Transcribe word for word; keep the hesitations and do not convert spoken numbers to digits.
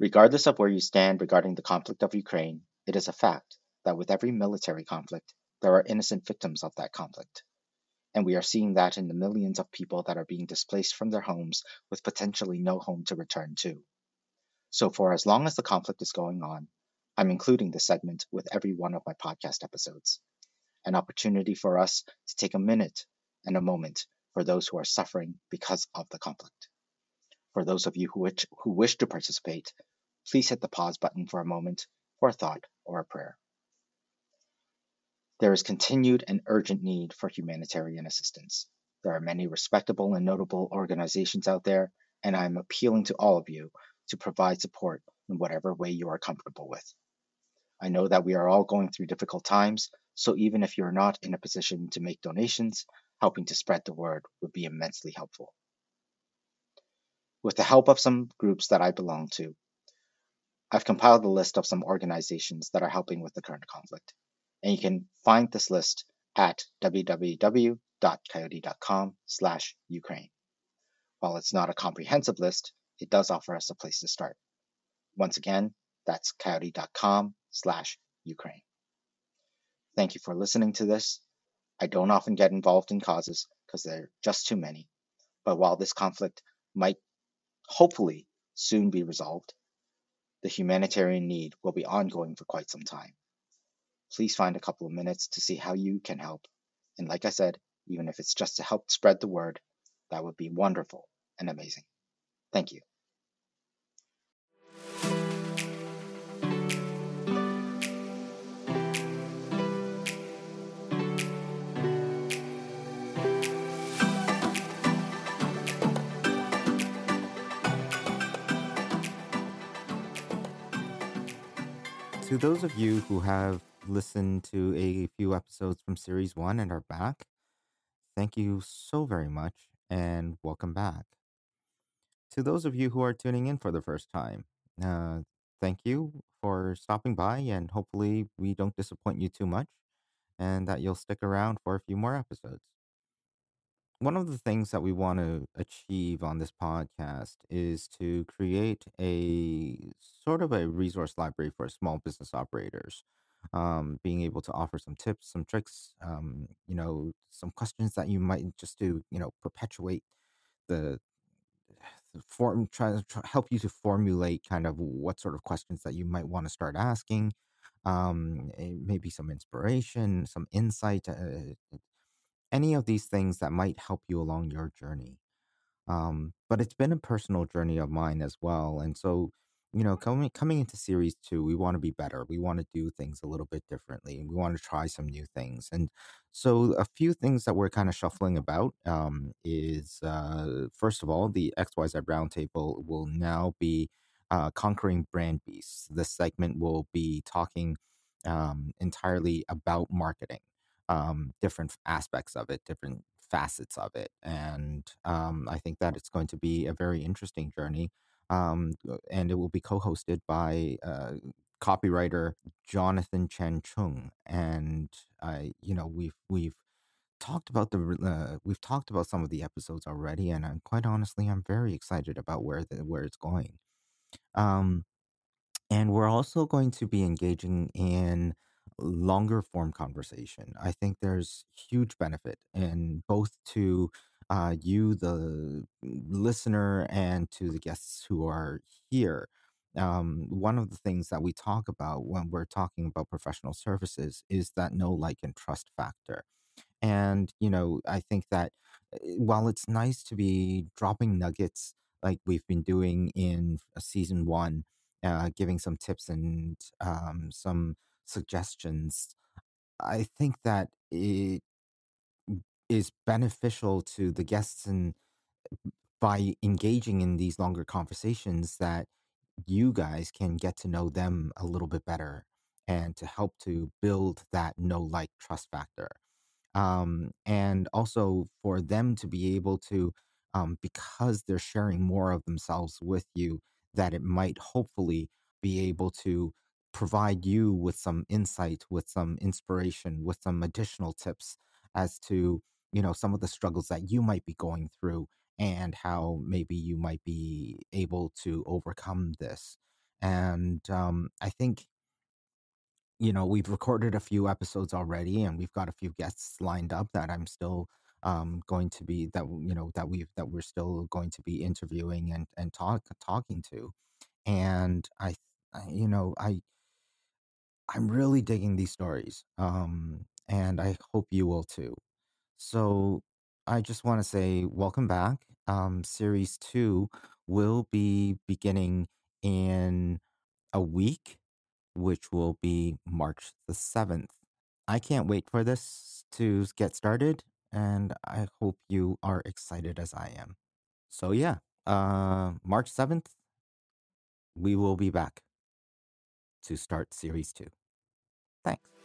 Regardless of where you stand regarding the conflict of Ukraine, it is a fact that with every military conflict, there are innocent victims of that conflict. And we are seeing that in the millions of people that are being displaced from their homes with potentially no home to return to. So for as long as the conflict is going on, I'm including this segment with every one of my podcast episodes, an opportunity for us to take a minute and a moment for those who are suffering because of the conflict. For those of you who wish, who wish to participate, please hit the pause button for a moment for a thought or a prayer. There is continued and urgent need for humanitarian assistance. There are many respectable and notable organizations out there, and I am appealing to all of you to provide support in whatever way you are comfortable with. I know that we are all going through difficult times, so even if you are not in a position to make donations, helping to spread the word would be immensely helpful. With the help of some groups that I belong to, I've compiled a list of some organizations that are helping with the current conflict, and you can find this list at w w w dot coyote dot com slash Ukraine. While it's not a comprehensive list, it does offer us a place to start. Once again, that's coyote dot com slash Ukraine. Thank you for listening to this. I don't often get involved in causes because there are just too many, but while this conflict might hopefully soon be resolved, the humanitarian need will be ongoing for quite some time. Please find a couple of minutes to see how you can help. And like I said, even if it's just to help spread the word, that would be wonderful and amazing. Thank you. To those of you who have listened to a few episodes from series one and are back, thank you so very much and welcome back. To those of you who are tuning in for the first time, uh, thank you for stopping by, and hopefully we don't disappoint you too much and that you'll stick around for a few more episodes. One of the things that we want to achieve on this podcast is to create a sort of a resource library for small business operators, um, being able to offer some tips, some tricks, um, you know, some questions that you might just do, you know, perpetuate the, the form, try to try, help you to formulate kind of what sort of questions that you might want to start asking, um, maybe some inspiration, some insight, uh, any of these things that might help you along your journey. Um, but it's been a personal journey of mine as well. And so, you know, coming coming into series two, we want to be better. We want to do things a little bit differently. We want to try some new things. And so a few things that we're kind of shuffling about um, is, uh, first of all, the X Y Z Roundtable will now be uh, Conquering Brand Beasts. This segment will be talking um, entirely about marketing, um, different aspects of it, different facets of it. And um, I think that it's going to be a very interesting journey. Um, and it will be co-hosted by uh, copywriter Jonathan Chen Chung. And I, you know, we've we've talked about the uh, we've talked about some of the episodes already, and I'm quite honestly, I'm very excited about where the, where it's going. Um, and we're also going to be engaging in longer form conversation. I think there's huge benefit in both to Uh, you, the listener, and to the guests who are here. Um, one of the things that we talk about when we're talking about professional services is that know, like, and trust factor. And, you know, I think that while it's nice to be dropping nuggets like we've been doing in season one, uh, giving some tips and um, some suggestions, I think that it is beneficial to the guests, and by engaging in these longer conversations that you guys can get to know them a little bit better and to help to build that know, like, trust factor. Um, and also for them to be able to, um, because they're sharing more of themselves with you, that it might hopefully be able to provide you with some insight, with some inspiration, with some additional tips as to, you know, some of the struggles that you might be going through and how maybe you might be able to overcome this. And um, I think, you know, we've recorded a few episodes already, and we've got a few guests lined up that I'm still um, going to be that you know that we've that we're still going to be interviewing and and talk talking to. And I, you know, I I'm really digging these stories, um, and I hope you will too. So I just want to say welcome back. Um, series two will be beginning in a week, which will be March the seventh. I can't wait for this to get started, and I hope you are excited as I am. So yeah, uh, March seventh, we will be back to start series two. Thanks.